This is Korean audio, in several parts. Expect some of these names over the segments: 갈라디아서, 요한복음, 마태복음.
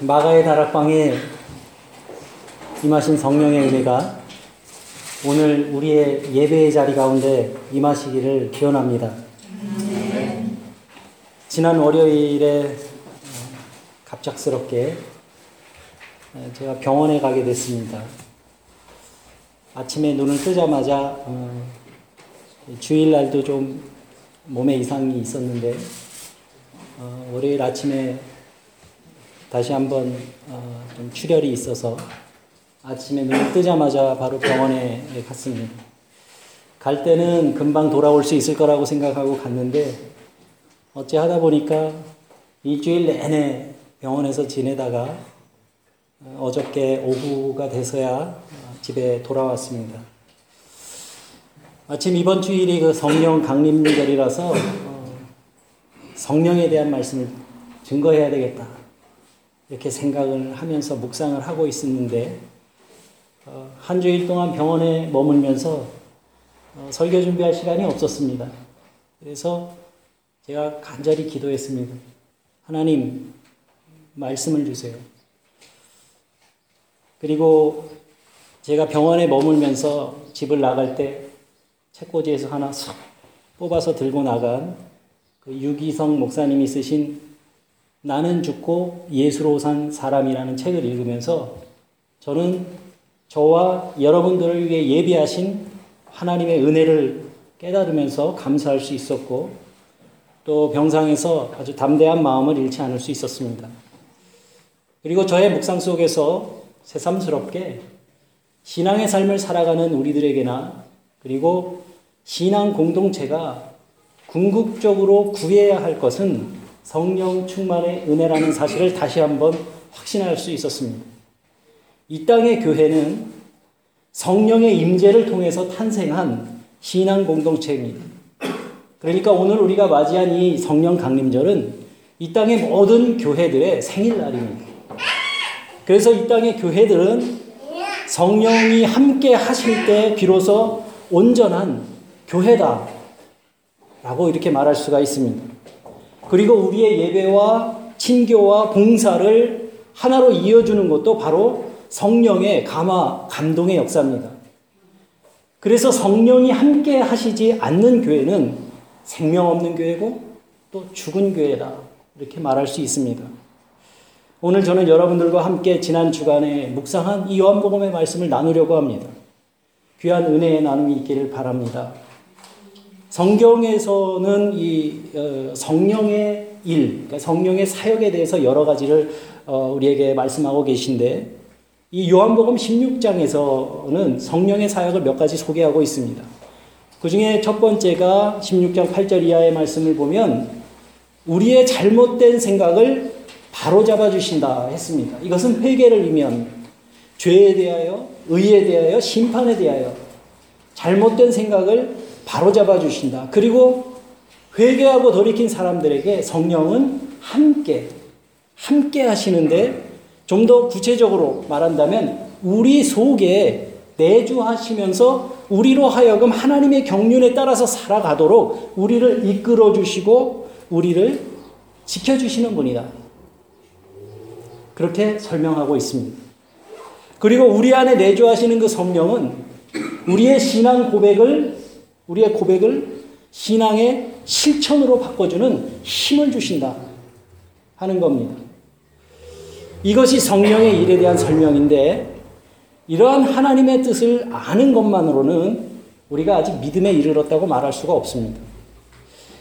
마가의 다락방에 임하신 성령의 은혜가 오늘 우리의 예배의 자리 가운데 임하시기를 기원합니다. 네. 지난 월요일에 갑작스럽게 제가 병원에 가게 됐습니다. 아침에 눈을 뜨자마자 주일날도 좀 몸에 이상이 있었는데 월요일 아침에 다시 한번 좀 출혈이 있어서 아침에 눈 뜨자마자 바로 병원에 갔습니다. 갈 때는 금방 돌아올 수 있을 거라고 생각하고 갔는데 어찌하다 보니까 일주일 내내 병원에서 지내다가 어저께 오후가 돼서야 집에 돌아왔습니다. 마침 이번 주일이 그 성령 강림절이라서 성령에 대한 말씀을 증거해야 되겠다. 이렇게 생각을 하면서 묵상을 하고 있었는데 한 주일 동안 병원에 머물면서 설교 준비할 시간이 없었습니다. 그래서 제가 간절히 기도했습니다. 하나님, 말씀을 주세요. 그리고 제가 병원에 머물면서 집을 나갈 때 책꽂이에서 하나 쏙 뽑아서 들고 나간 그 유기성 목사님이 쓰신 나는 죽고 예수로 산 사람이라는 책을 읽으면서 저는 저와 여러분들을 위해 예비하신 하나님의 은혜를 깨달으면서 감사할 수 있었고 또 병상에서 아주 담대한 마음을 잃지 않을 수 있었습니다. 그리고 저의 묵상 속에서 새삼스럽게 신앙의 삶을 살아가는 우리들에게나 그리고 신앙 공동체가 궁극적으로 구해야 할 것은 성령 충만의 은혜라는 사실을 다시 한번 확신할 수 있었습니다. 이 땅의 교회는 성령의 임재를 통해서 탄생한 신앙 공동체입니다. 그러니까 오늘 우리가 맞이한 이 성령 강림절은 이 땅의 모든 교회들의 생일날입니다. 그래서 이 땅의 교회들은 성령이 함께 하실 때 비로소 온전한 교회다 라고 이렇게 말할 수가 있습니다. 그리고 우리의 예배와 친교와 봉사를 하나로 이어주는 것도 바로 성령의 감화, 감동의 역사입니다. 그래서 성령이 함께 하시지 않는 교회는 생명 없는 교회고 또 죽은 교회다. 이렇게 말할 수 있습니다. 오늘 저는 여러분들과 함께 지난 주간에 묵상한 이 요한복음의 말씀을 나누려고 합니다. 귀한 은혜의 나눔이 있기를 바랍니다. 성경에서는 이 성령의 일, 그러니까 성령의 사역에 대해서 여러 가지를 우리에게 말씀하고 계신데 이 요한복음 16장에서는 성령의 사역을 몇 가지 소개하고 있습니다. 그 중에 첫 번째가 16장 8절 이하의 말씀을 보면 우리의 잘못된 생각을 바로잡아 주신다 했습니다. 이것은 회개를 의미합니다. 죄에 대하여, 의에 대하여, 심판에 대하여 잘못된 생각을 바로잡아 주신다. 그리고 회개하고 돌이킨 사람들에게 성령은 함께 하시는데 좀 더 구체적으로 말한다면 우리 속에 내주하시면서 우리로 하여금 하나님의 경륜에 따라서 살아가도록 우리를 이끌어 주시고 우리를 지켜주시는 분이다. 그렇게 설명하고 있습니다. 그리고 우리 안에 내주하시는 그 성령은 우리의 우리의 고백을 신앙의 실천으로 바꿔주는 힘을 주신다 하는 겁니다. 이것이 성령의 일에 대한 설명인데 이러한 하나님의 뜻을 아는 것만으로는 우리가 아직 믿음에 이르렀다고 말할 수가 없습니다.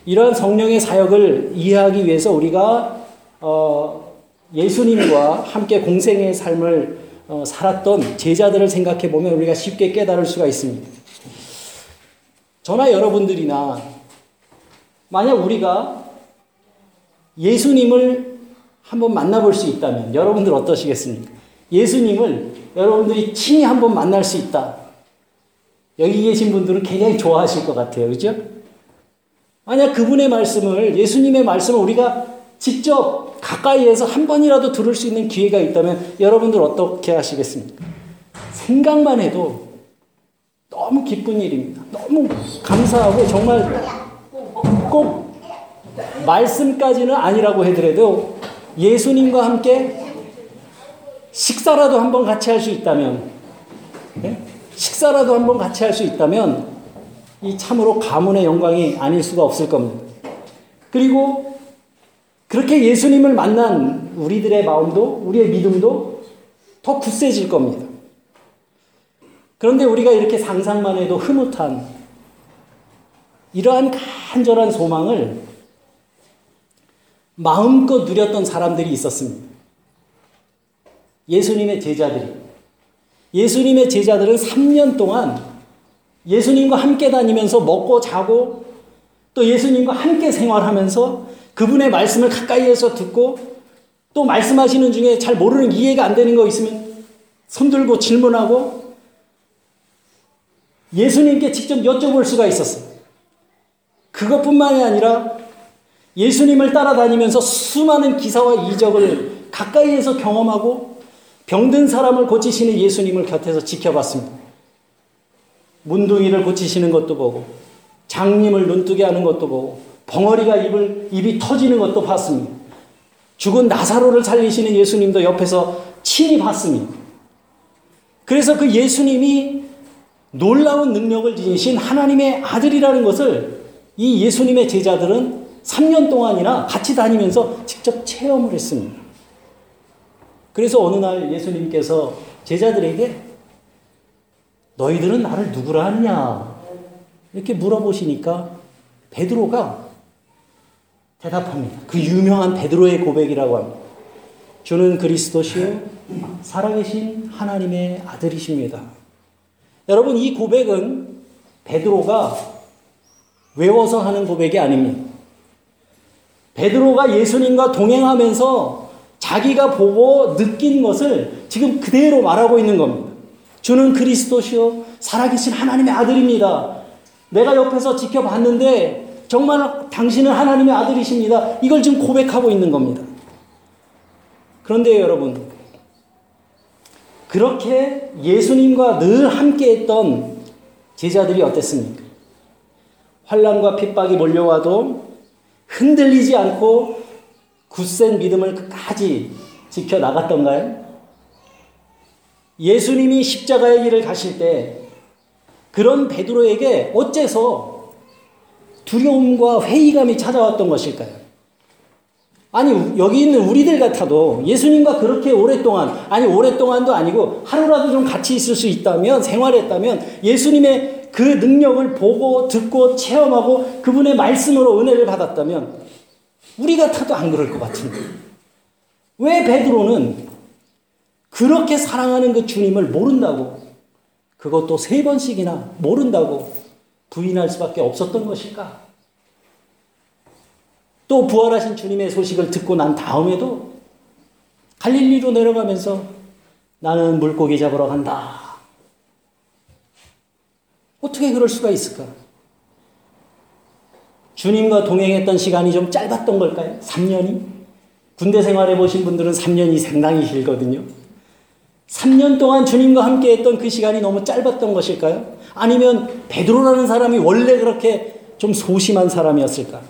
이러한 성령의 사역을 이해하기 위해서 우리가 예수님과 함께 공생의 삶을 살았던 제자들을 생각해 보면 우리가 쉽게 깨달을 수가 있습니다. 저나 여러분들이나 만약 우리가 예수님을 한번 만나볼 수 있다면 여러분들 어떠시겠습니까? 예수님을 여러분들이 친히 한번 만날 수 있다. 여기 계신 분들은 굉장히 좋아하실 것 같아요. 그렇죠? 만약 그분의 말씀을 예수님의 말씀을 우리가 직접 가까이에서 한 번이라도 들을 수 있는 기회가 있다면 여러분들 어떻게 하시겠습니까? 생각만 해도 너무 기쁜 일입니다. 너무 감사하고 정말 꼭 말씀까지는 아니라고 해더라도 예수님과 함께 식사라도 한번 같이 할 수 있다면, 네? 식사라도 한번 같이 할 수 있다면 이 참으로 가문의 영광이 아닐 수가 없을 겁니다. 그리고 그렇게 예수님을 만난 우리들의 마음도, 우리의 믿음도 더 굳세질 겁니다. 그런데 우리가 이렇게 상상만 해도 흐뭇한 이러한 간절한 소망을 마음껏 누렸던 사람들이 있었습니다. 예수님의 제자들이. 예수님의 제자들은 3년 동안 예수님과 함께 다니면서 먹고 자고 또 예수님과 함께 생활하면서 그분의 말씀을 가까이에서 듣고 또 말씀하시는 중에 잘 모르는 이해가 안 되는 거 있으면 손들고 질문하고 예수님께 직접 여쭤볼 수가 있었어요. 그것뿐만이 아니라 예수님을 따라다니면서 수많은 기사와 이적을 가까이에서 경험하고 병든 사람을 고치시는 예수님을 곁에서 지켜봤습니다. 문둥이를 고치시는 것도 보고 장님을 눈뜨게 하는 것도 보고 벙어리가 입이 터지는 것도 봤습니다. 죽은 나사로를 살리시는 예수님도 옆에서 친히 봤습니다. 그래서 그 예수님이 놀라운 능력을 지니신 하나님의 아들이라는 것을 이 예수님의 제자들은 3년 동안이나 같이 다니면서 직접 체험을 했습니다. 그래서 어느 날 예수님께서 제자들에게 너희들은 나를 누구라 하느냐 이렇게 물어보시니까 베드로가 대답합니다. 그 유명한 베드로의 고백이라고 합니다. 주는 그리스도시요 살아계신 하나님의 아들이십니다. 여러분, 이 고백은 베드로가 외워서 하는 고백이 아닙니다. 베드로가 예수님과 동행하면서 자기가 보고 느낀 것을 지금 그대로 말하고 있는 겁니다. 주는 그리스도시요 살아계신 하나님의 아들입니다. 내가 옆에서 지켜봤는데 정말 당신은 하나님의 아들이십니다. 이걸 지금 고백하고 있는 겁니다. 그런데 여러분, 그렇게 예수님과 늘 함께했던 제자들이 어땠습니까? 환난과 핍박이 몰려와도 흔들리지 않고 굳센 믿음을 끝까지 지켜나갔던가요? 예수님이 십자가의 길을 가실 때 그런 베드로에게 어째서 두려움과 회의감이 찾아왔던 것일까요? 아니, 여기 있는 우리들 같아도 예수님과 그렇게 오랫동안, 아니 오랫동안도 아니고 하루라도 좀 같이 있을 수 있다면, 생활했다면 예수님의 그 능력을 보고 듣고 체험하고 그분의 말씀으로 은혜를 받았다면 우리 같아도 안 그럴 것 같은데 왜 베드로는 그렇게 사랑하는 그 주님을 모른다고, 그것도 3번씩이나 모른다고 부인할 수밖에 없었던 것일까? 또 부활하신 주님의 소식을 듣고 난 다음에도 갈릴리로 내려가면서 나는 물고기 잡으러 간다. 어떻게 그럴 수가 있을까? 주님과 동행했던 시간이 좀 짧았던 걸까요? 3년이? 군대 생활해 보신 분들은 3년이 상당히 길거든요. 3년 동안 주님과 함께했던 그 시간이 너무 짧았던 것일까요? 아니면 베드로라는 사람이 원래 그렇게 좀 소심한 사람이었을까?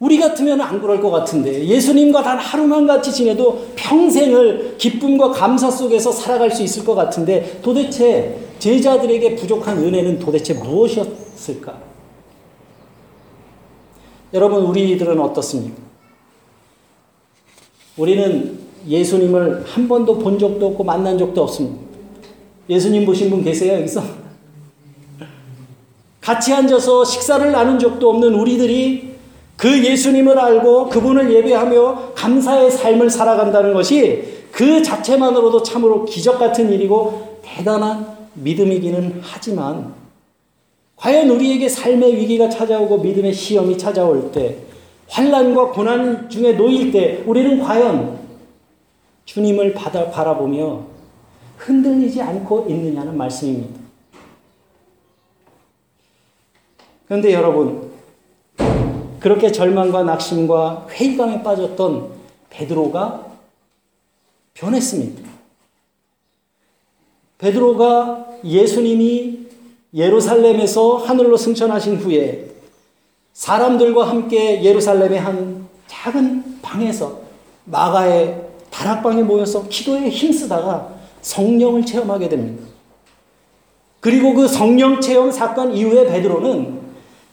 우리 같으면 안 그럴 것 같은데 예수님과 단 하루만 같이 지내도 평생을 기쁨과 감사 속에서 살아갈 수 있을 것 같은데 도대체 제자들에게 부족한 은혜는 도대체 무엇이었을까? 여러분, 우리들은 어떻습니까? 우리는 예수님을 한 번도 본 적도 없고 만난 적도 없습니다. 예수님 보신 분 계세요, 여기서? 같이 앉아서 식사를 나눈 적도 없는 우리들이 그 예수님을 알고 그분을 예배하며 감사의 삶을 살아간다는 것이 그 자체만으로도 참으로 기적 같은 일이고 대단한 믿음이기는 하지만 과연 우리에게 삶의 위기가 찾아오고 믿음의 시험이 찾아올 때, 환난과 고난 중에 놓일 때 우리는 과연 주님을 바라보며 흔들리지 않고 있느냐는 말씀입니다. 그런데 여러분, 그렇게 절망과 낙심과 회의감에 빠졌던 베드로가 변했습니다. 베드로가 예수님이 예루살렘에서 하늘로 승천하신 후에 사람들과 함께 예루살렘의 한 작은 방에서 마가의 다락방에 모여서 기도에 힘쓰다가 성령을 체험하게 됩니다. 그리고 그 성령 체험 사건 이후에 베드로는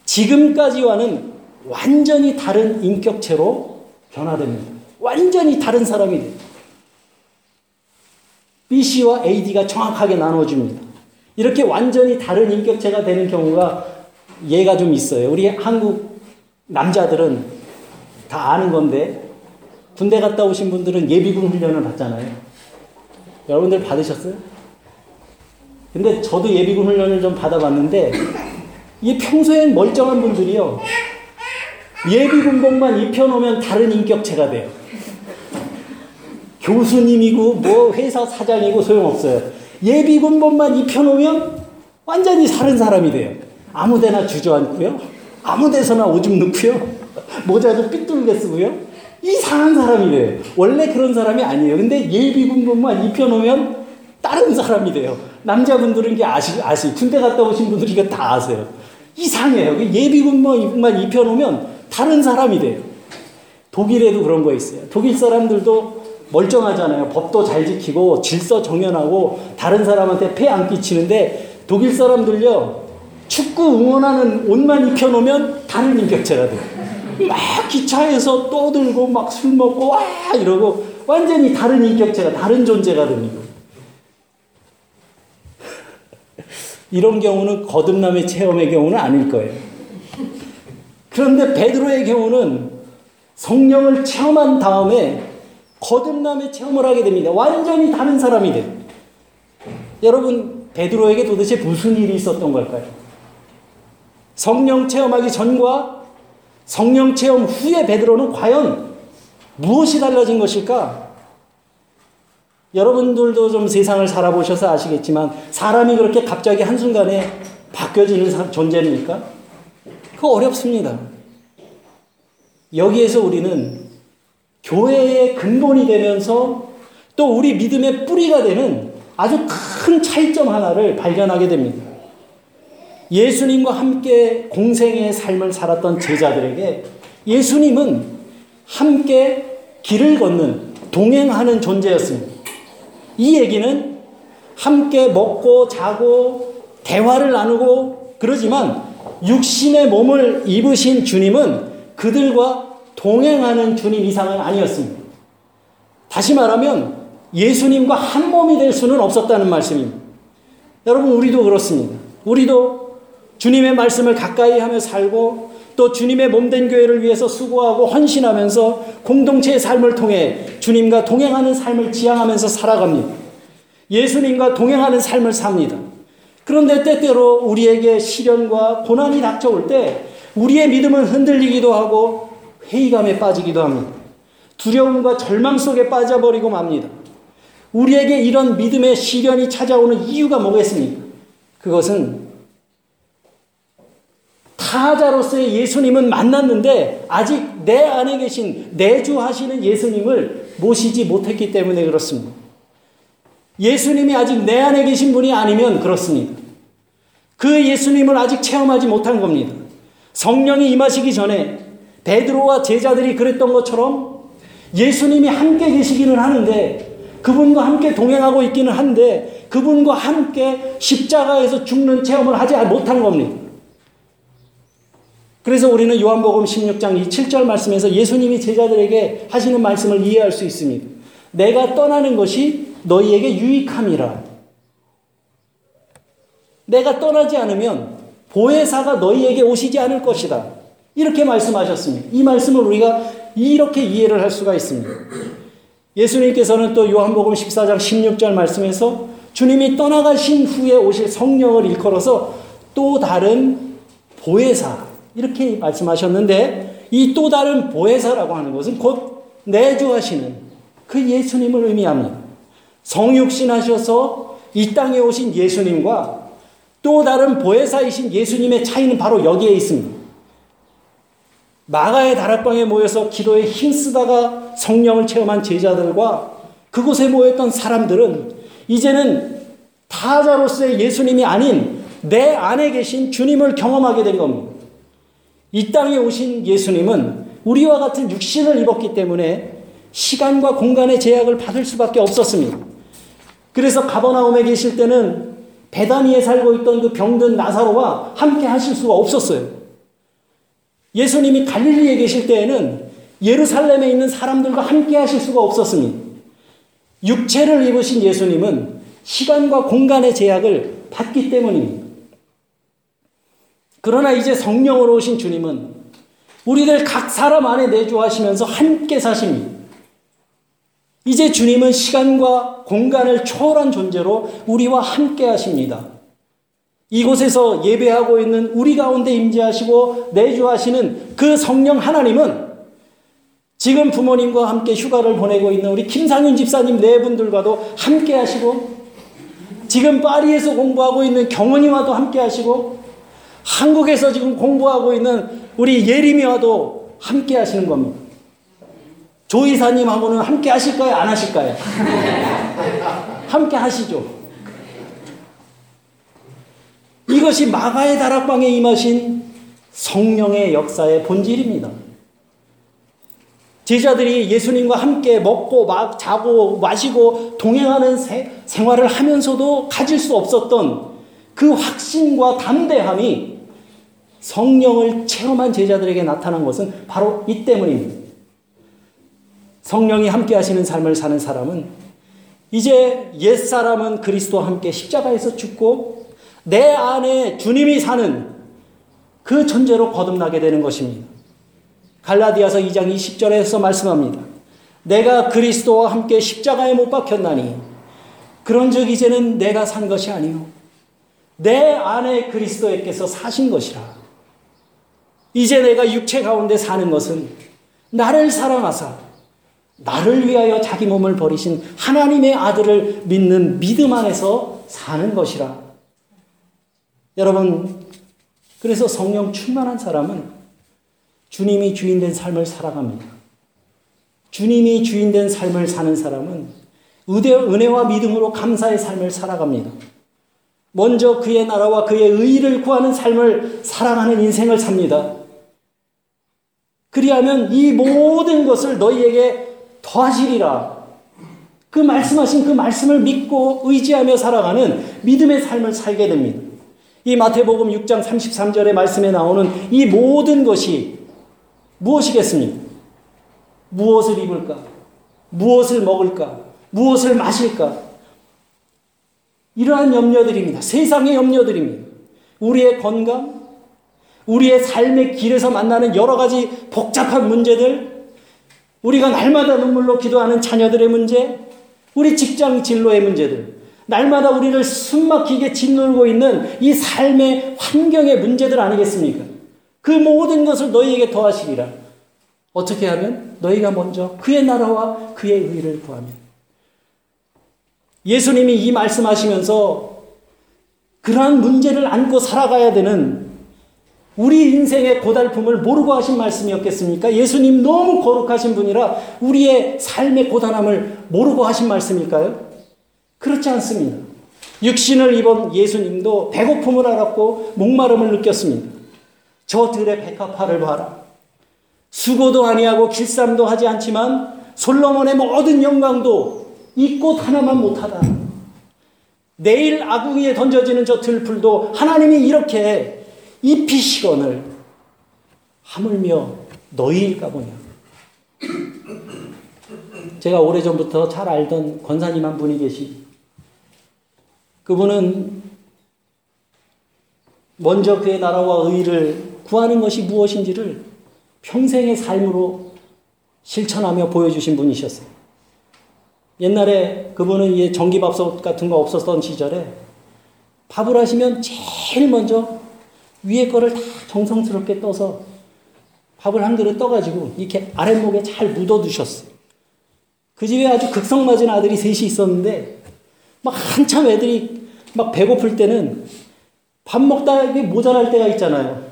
지금까지와는 완전히 다른 인격체로 변화됩니다. 완전히 다른 사람이 됩니다. BC와 AD가 정확하게 나눠집니다. 이렇게 완전히 다른 인격체가 되는 경우가 예가 좀 있어요. 우리 한국 남자들은 다 아는 건데 군대 갔다 오신 분들은 예비군 훈련을 받잖아요. 여러분들 받으셨어요? 근데 저도 예비군 훈련을 좀 받아봤는데 이게 평소엔 멀쩡한 분들이요. 예비군복만 입혀놓으면 다른 인격체가 돼요. 교수님이고 뭐 회사 사장이고 소용없어요. 예비군복만 입혀놓으면 완전히 다른 사람이 돼요. 아무데나 주저앉고요. 아무데서나 오줌 넣고요. 모자도 삐뚤게 쓰고요. 이상한 사람이 돼요. 원래 그런 사람이 아니에요. 근데 예비군복만 입혀놓으면 다른 사람이 돼요. 남자분들은 이게 아시고 군대 갔다 오신 분들은 이거 다 아세요. 이상해요. 예비군복만 입혀놓으면 다른 사람이 돼요. 독일에도 그런 거 있어요. 독일 사람들도 멀쩡하잖아요. 법도 잘 지키고 질서 정연하고 다른 사람한테 폐 안 끼치는데 독일 사람들요. 축구 응원하는 옷만 입혀놓으면 다른 인격체가 돼요. 막 기차에서 떠들고 막 술 먹고 와 이러고 완전히 다른 인격체가 다른 존재가 됩니다. 이런 경우는 거듭남의 체험의 경우는 아닐 거예요. 그런데 베드로의 경우는 성령을 체험한 다음에 거듭남의 체험을 하게 됩니다. 완전히 다른 사람이 됩니다. 여러분, 베드로에게 도대체 무슨 일이 있었던 걸까요? 성령 체험하기 전과 성령 체험 후에 베드로는 과연 무엇이 달라진 것일까? 여러분들도 좀 세상을 살아보셔서 아시겠지만 사람이 그렇게 갑자기 한순간에 바뀌어지는 존재입니까? 그거 어렵습니다. 여기에서 우리는 교회의 근본이 되면서 또 우리 믿음의 뿌리가 되는 아주 큰 차이점 하나를 발견하게 됩니다. 예수님과 함께 공생의 삶을 살았던 제자들에게 예수님은 함께 길을 걷는, 동행하는 존재였습니다. 이 얘기는 함께 먹고 자고 대화를 나누고 그러지만 육신의 몸을 입으신 주님은 그들과 동행하는 주님 이상은 아니었습니다. 다시 말하면 예수님과 한 몸이 될 수는 없었다는 말씀입니다. 여러분, 우리도 그렇습니다. 우리도 주님의 말씀을 가까이 하며 살고 또 주님의 몸된 교회를 위해서 수고하고 헌신하면서 공동체의 삶을 통해 주님과 동행하는 삶을 지향하면서 살아갑니다. 예수님과 동행하는 삶을 삽니다. 그런데 때때로 우리에게 시련과 고난이 닥쳐올 때 우리의 믿음은 흔들리기도 하고 회의감에 빠지기도 합니다. 두려움과 절망 속에 빠져버리고 맙니다. 우리에게 이런 믿음의 시련이 찾아오는 이유가 뭐겠습니까? 그것은 타자로서의 예수님은 만났는데 아직 내 안에 계신 내주하시는 예수님을 모시지 못했기 때문에 그렇습니다. 예수님이 아직 내 안에 계신 분이 아니면 그렇습니다. 그 예수님을 아직 체험하지 못한 겁니다. 성령이 임하시기 전에 베드로와 제자들이 그랬던 것처럼 예수님이 함께 계시기는 하는데 그분과 함께 동행하고 있기는 한데 그분과 함께 십자가에서 죽는 체험을 하지 못한 겁니다. 그래서 우리는 요한복음 16장 7절 말씀에서 예수님이 제자들에게 하시는 말씀을 이해할 수 있습니다. 내가 떠나는 것이 너희에게 유익함이라. 내가 떠나지 않으면 보혜사가 너희에게 오시지 않을 것이다. 이렇게 말씀하셨습니다. 이 말씀을 우리가 이렇게 이해를 할 수가 있습니다. 예수님께서는 또 요한복음 14장 16절 말씀에서 주님이 떠나가신 후에 오실 성령을 일컬어서 또 다른 보혜사 이렇게 말씀하셨는데 이 또 다른 보혜사라고 하는 것은 곧 내주하시는 그 예수님을 의미합니다. 성육신하셔서 이 땅에 오신 예수님과 또 다른 보혜사이신 예수님의 차이는 바로 여기에 있습니다. 마가의 다락방에 모여서 기도에 힘쓰다가 성령을 체험한 제자들과 그곳에 모였던 사람들은 이제는 타자로서의 예수님이 아닌 내 안에 계신 주님을 경험하게 된 겁니다. 이 땅에 오신 예수님은 우리와 같은 육신을 입었기 때문에 시간과 공간의 제약을 받을 수밖에 없었습니다. 그래서 가버나움에 계실 때는 베다니에 살고 있던 그 병든 나사로와 함께 하실 수가 없었어요. 예수님이 갈릴리에 계실 때에는 예루살렘에 있는 사람들과 함께 하실 수가 없었습니다. 육체를 입으신 예수님은 시간과 공간의 제약을 받기 때문입니다. 그러나 이제 성령으로 오신 주님은 우리들 각 사람 안에 내주하시면서 함께 사십니다. 이제 주님은 시간과 공간을 초월한 존재로 우리와 함께 하십니다. 이곳에서 예배하고 있는 우리 가운데 임재하시고 내주하시는 그 성령 하나님은 지금 부모님과 함께 휴가를 보내고 있는 우리 김상윤 집사님 네 분들과도 함께 하시고, 지금 파리에서 공부하고 있는 경은이와도 함께 하시고, 한국에서 지금 공부하고 있는 우리 예림이와도 함께 하시는 겁니다. 조 이사님하고는 함께 하실까요? 안 하실까요? 함께 하시죠. 이것이 마가의 다락방에 임하신 성령의 역사의 본질입니다. 제자들이 예수님과 함께 먹고 막 자고 마시고 동행하는 생활을 하면서도 가질 수 없었던 그 확신과 담대함이 성령을 체험한 제자들에게 나타난 것은 바로 이 때문입니다. 성령이 함께 하시는 삶을 사는 사람은 이제 옛사람은 그리스도와 함께 십자가에서 죽고 내 안에 주님이 사는 그 존재로 거듭나게 되는 것입니다. 갈라디아서 2장 20절에서 말씀합니다. 내가 그리스도와 함께 십자가에 못 박혔나니 그런즉 이제는 내가 산 것이 아니요 내 안에 그리스도께서 사신 것이라. 이제 내가 육체 가운데 사는 것은 나를 사랑하사 나를 위하여 자기 몸을 버리신 하나님의 아들을 믿는 믿음 안에서 사는 것이라. 여러분, 그래서 성령 충만한 사람은 주님이 주인된 삶을 살아갑니다. 주님이 주인된 삶을 사는 사람은 은혜와 믿음으로 감사의 삶을 살아갑니다. 먼저 그의 나라와 그의 의의를 구하는 삶을 살아가는 인생을 삽니다. 그리하면 이 모든 것을 너희에게 더하시리라. 그 말씀하신 그 말씀을 믿고 의지하며 살아가는 믿음의 삶을 살게 됩니다. 이 마태복음 6장 33절의 말씀에 나오는 이 모든 것이 무엇이겠습니까? 무엇을 입을까? 무엇을 먹을까? 무엇을 마실까? 이러한 염려들입니다. 세상의 염려들입니다. 우리의 건강, 우리의 삶의 길에서 만나는 여러 가지 복잡한 문제들, 우리가 날마다 눈물로 기도하는 자녀들의 문제, 우리 직장 진로의 문제들, 날마다 우리를 숨막히게 짓누르고 있는 이 삶의 환경의 문제들 아니겠습니까? 그 모든 것을 너희에게 더하시리라. 어떻게 하면? 너희가 먼저 그의 나라와 그의 의를 구하면. 예수님이 이 말씀하시면서 그러한 문제를 안고 살아가야 되는 우리 인생의 고달픔을 모르고 하신 말씀이었겠습니까? 예수님 너무 거룩하신 분이라 우리의 삶의 고단함을 모르고 하신 말씀일까요? 그렇지 않습니다. 육신을 입은 예수님도 배고픔을 알았고 목마름을 느꼈습니다. 저 들의 백합화를 봐라. 수고도 아니하고 길쌈도 하지 않지만 솔로몬의 모든 영광도 이 꽃 하나만 못하다. 내일 아궁이에 던져지는 저 들풀도 하나님이 이렇게 입히시건을 하물며 너희일까 보냐. 제가 오래전부터 잘 알던 권사님 한 분이 계십니다. 그분은 먼저 그의 나라와 의를 구하는 것이 무엇인지를 평생의 삶으로 실천하며 보여주신 분이셨어요. 옛날에 그분은 전기밥솥 같은 거 없었던 시절에 밥을 하시면 제일 먼저 위에 거를 다 정성스럽게 떠서 밥을 한 그릇 떠가지고 이렇게 아랫목에 잘 묻어두셨어요. 그 집에 아주 극성맞은 아들이 셋이 있었는데 막 한참 애들이 막 배고플 때는 밥 먹다 이게 모자랄 때가 있잖아요.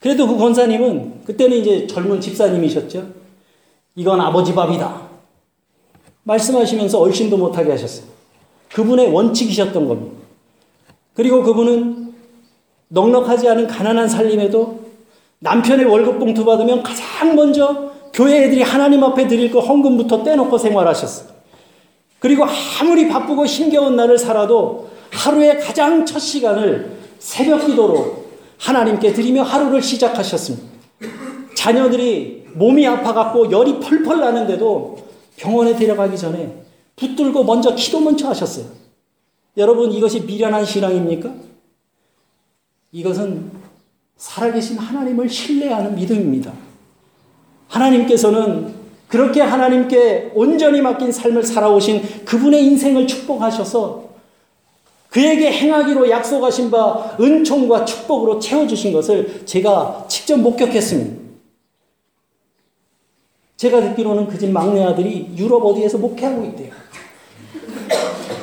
그래도 그 권사님은 그때는 이제 젊은 집사님이셨죠. 이건 아버지 밥이다. 말씀하시면서 얼씬도 못하게 하셨어요. 그분의 원칙이셨던 겁니다. 그리고 그분은 넉넉하지 않은 가난한 살림에도 남편의 월급 봉투 받으면 가장 먼저 교회 애들이 하나님 앞에 드릴 그 헌금부터 떼놓고 생활하셨어요. 그리고 아무리 바쁘고 힘겨운 날을 살아도 하루의 가장 첫 시간을 새벽 기도로 하나님께 드리며 하루를 시작하셨습니다. 자녀들이 몸이 아파갖고 열이 펄펄 나는데도 병원에 데려가기 전에 붙들고 먼저 기도 먼저 하셨어요. 여러분, 이것이 미련한 신앙입니까? 이것은 살아계신 하나님을 신뢰하는 믿음입니다. 하나님께서는 그렇게 하나님께 온전히 맡긴 삶을 살아오신 그분의 인생을 축복하셔서 그에게 행하기로 약속하신 바 은총과 축복으로 채워주신 것을 제가 직접 목격했습니다. 제가 듣기로는 그 집 막내 아들이 유럽 어디에서 목회하고 있대요.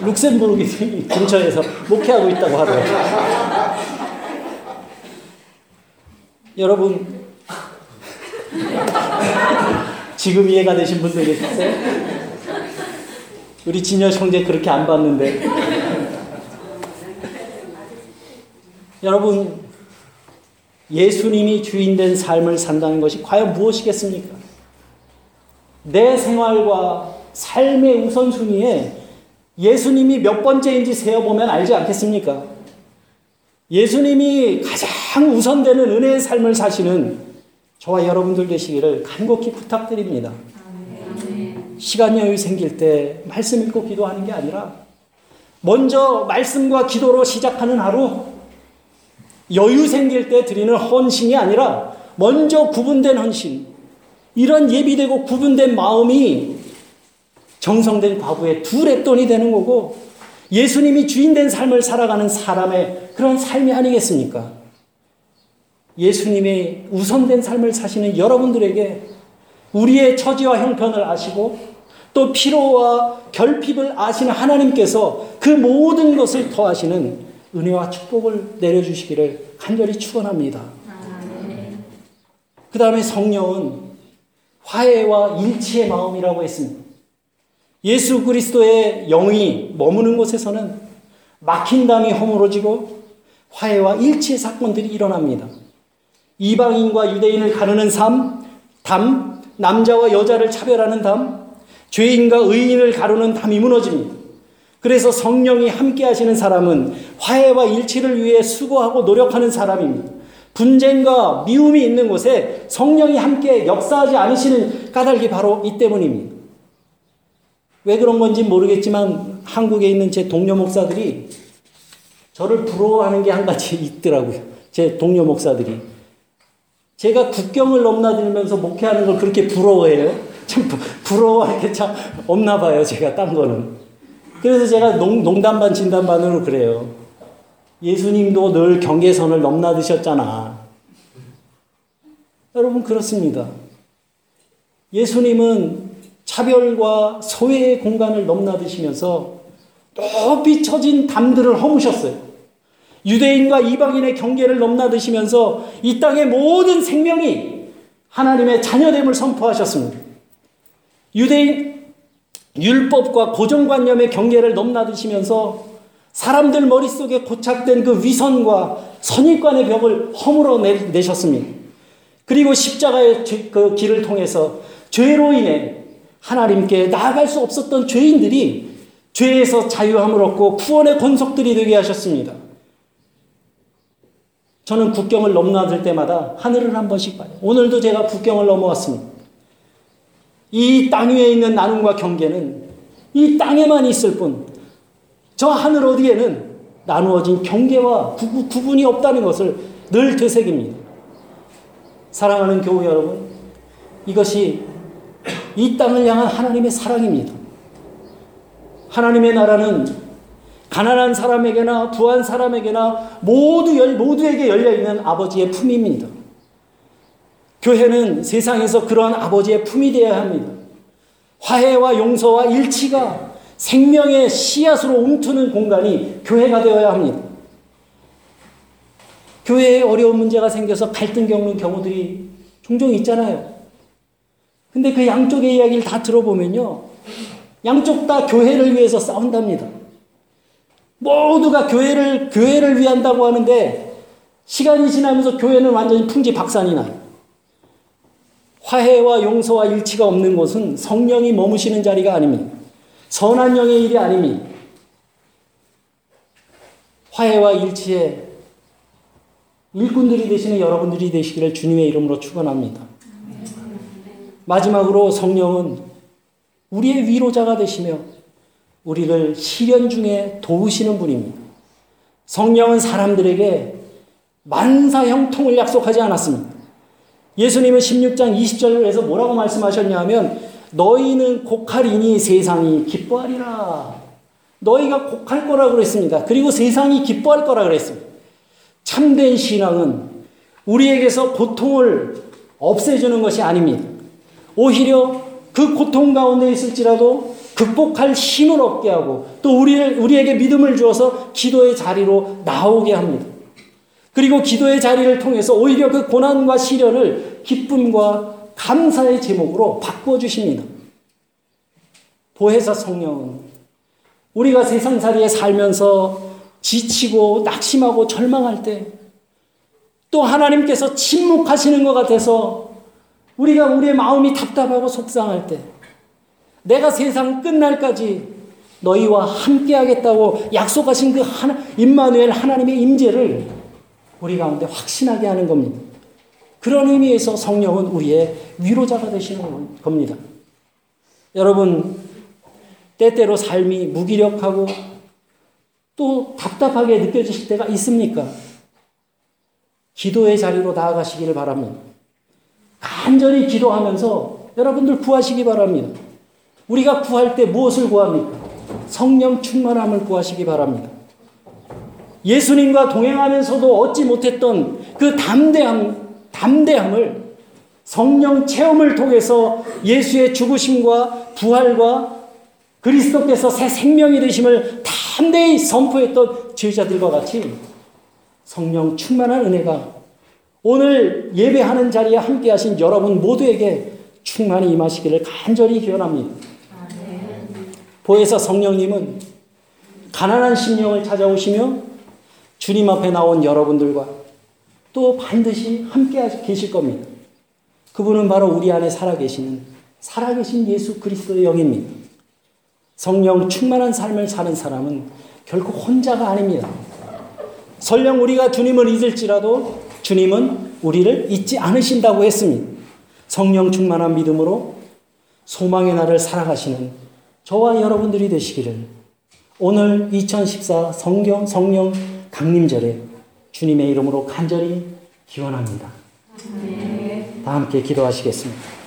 룩셈부르크 근처에서 목회하고 있다고 하더라고요. 여러분, 지금 이해가 되신 분들 계시겠어요? 우리 진열 형제 그렇게 안 봤는데. 여러분, 예수님이 주인된 삶을 산다는 것이 과연 무엇이겠습니까? 내 생활과 삶의 우선순위에 예수님이 몇 번째인지 세어보면 알지 않겠습니까? 예수님이 가장 우선되는 은혜의 삶을 사시는 저와 여러분들 되시기를 간곡히 부탁드립니다. 시간 여유 생길 때 말씀 읽고 기도하는 게 아니라 먼저 말씀과 기도로 시작하는 하루, 여유 생길 때 드리는 헌신이 아니라 먼저 구분된 헌신, 이런 예비되고 구분된 마음이 정성된 과부의 두 랩돈이 되는 거고, 예수님이 주인된 삶을 살아가는 사람의 그런 삶이 아니겠습니까? 예수님의 우선된 삶을 사시는 여러분들에게 우리의 처지와 형편을 아시고 또 피로와 결핍을 아시는 하나님께서 그 모든 것을 더하시는 은혜와 축복을 내려주시기를 간절히 축원합니다. 그 다음에 성령은 화해와 일치의 마음이라고 했습니다. 예수 그리스도의 영이 머무는 곳에서는 막힌 담이 허물어지고 화해와 일치의 사건들이 일어납니다. 이방인과 유대인을 가르는 담, 남자와 여자를 차별하는 담, 죄인과 의인을 가르는 담이 무너집니다. 그래서 성령이 함께 하시는 사람은 화해와 일치를 위해 수고하고 노력하는 사람입니다. 분쟁과 미움이 있는 곳에 성령이 함께 역사하지 않으시는 까닭이 바로 이 때문입니다. 왜 그런 건지 모르겠지만 한국에 있는 제 동료 목사들이 저를 부러워하는 게 한 가지 있더라고요. 제 동료 목사들이. 제가 국경을 넘나들면서 목회하는 걸 그렇게 부러워해요. 참 부러워할 게 참 없나 봐요. 제가 딴 거는. 그래서 제가 농담 반 진담 반으로 그래요. 예수님도 늘 경계선을 넘나드셨잖아. 여러분, 그렇습니다. 예수님은 차별과 소외의 공간을 넘나드시면서 높이 쳐진 담들을 허무셨어요. 유대인과 이방인의 경계를 넘나드시면서 이 땅의 모든 생명이 하나님의 자녀됨을 선포하셨습니다. 유대인 율법과 고정관념의 경계를 넘나드시면서 사람들 머릿속에 고착된 그 위선과 선입관의 벽을 허물어 내셨습니다. 그리고 십자가의 그 길을 통해서 죄로 인해 하나님께 나아갈 수 없었던 죄인들이 죄에서 자유함을 얻고 구원의 권속들이 되게 하셨습니다. 저는 국경을 넘나들 때마다 하늘을 한 번씩 봐요. 오늘도 제가 국경을 넘어왔습니다. 이 땅 위에 있는 나눔과 경계는 이 땅에만 있을 뿐 저 하늘 어디에는 나누어진 경계와 구분이 없다는 것을 늘 되새깁니다. 사랑하는 교우 여러분, 이것이 이 땅을 향한 하나님의 사랑입니다. 하나님의 나라는 가난한 사람에게나 부한 사람에게나 모두에게 열려있는 아버지의 품입니다. 교회는 세상에서 그러한 아버지의 품이 되어야 합니다. 화해와 용서와 일치가 생명의 씨앗으로 움트는 공간이 교회가 되어야 합니다. 교회에 어려운 문제가 생겨서 갈등 겪는 경우들이 종종 있잖아요. 근데 그 양쪽의 이야기를 다 들어보면요, 양쪽 다 교회를 위해서 싸운답니다. 모두가 교회를 위한다고 하는데 시간이 지나면서 교회는 완전히 풍지박산이 나요. 화해와 용서와 일치가 없는 곳은 성령이 머무시는 자리가 아니니, 선한 영의 일이 아니니, 화해와 일치의 일꾼들이 되시는 여러분들이 되시기를 주님의 이름으로 축원합니다. 마지막으로 성령은 우리의 위로자가 되시며 우리를 시련 중에 도우시는 분입니다. 성령은 사람들에게 만사 형통을 약속하지 않았습니다. 예수님은 16장 20절에서 뭐라고 말씀하셨냐면, 너희는 곡하리니 세상이 기뻐하리라. 너희가 곡할 거라고 그랬습니다. 그리고 세상이 기뻐할 거라고 그랬습니다. 참된 신앙은 우리에게서 고통을 없애주는 것이 아닙니다. 오히려 그 고통 가운데 있을지라도 극복할 힘을 얻게 하고, 또 우리에게 믿음을 주어서 기도의 자리로 나오게 합니다. 그리고 기도의 자리를 통해서 오히려 그 고난과 시련을 기쁨과 감사의 제목으로 바꿔주십니다. 보혜사 성령은 우리가 세상살이에 살면서 지치고 낙심하고 절망할 때, 또 하나님께서 침묵하시는 것 같아서 우리가 우리의 마음이 답답하고 속상할 때, 내가 세상 끝날까지 너희와 함께 하겠다고 약속하신 그 임마누엘 하나님의 임재를 우리 가운데 확신하게 하는 겁니다. 그런 의미에서 성령은 우리의 위로자가 되시는 겁니다. 여러분, 때때로 삶이 무기력하고 또 답답하게 느껴지실 때가 있습니까? 기도의 자리로 나아가시기를 바랍니다. 간절히 기도하면서 여러분들 구하시기 바랍니다. 우리가 구할 때 무엇을 구합니까? 성령 충만함을 구하시기 바랍니다. 예수님과 동행하면서도 얻지 못했던 그 담대함을 성령 체험을 통해서 예수의 죽으심과 부활과 그리스도께서 새 생명이 되심을 담대히 선포했던 제자들과 같이 성령 충만한 은혜가 오늘 예배하는 자리에 함께 하신 여러분 모두에게 충만히 임하시기를 간절히 기원합니다. 보혜사 성령님은 가난한 심령을 찾아오시며 주님 앞에 나온 여러분들과 또 반드시 함께 계실 겁니다. 그분은 바로 우리 안에 살아계신 예수 그리스도의 영입니다. 성령 충만한 삶을 사는 사람은 결코 혼자가 아닙니다. 설령 우리가 주님을 잊을지라도 주님은 우리를 잊지 않으신다고 했습니다. 성령 충만한 믿음으로 소망의 날을 살아가시는 저와 여러분들이 되시기를 오늘 2014 성령 강림절에 주님의 이름으로 간절히 기원합니다. 다 함께 기도하시겠습니다.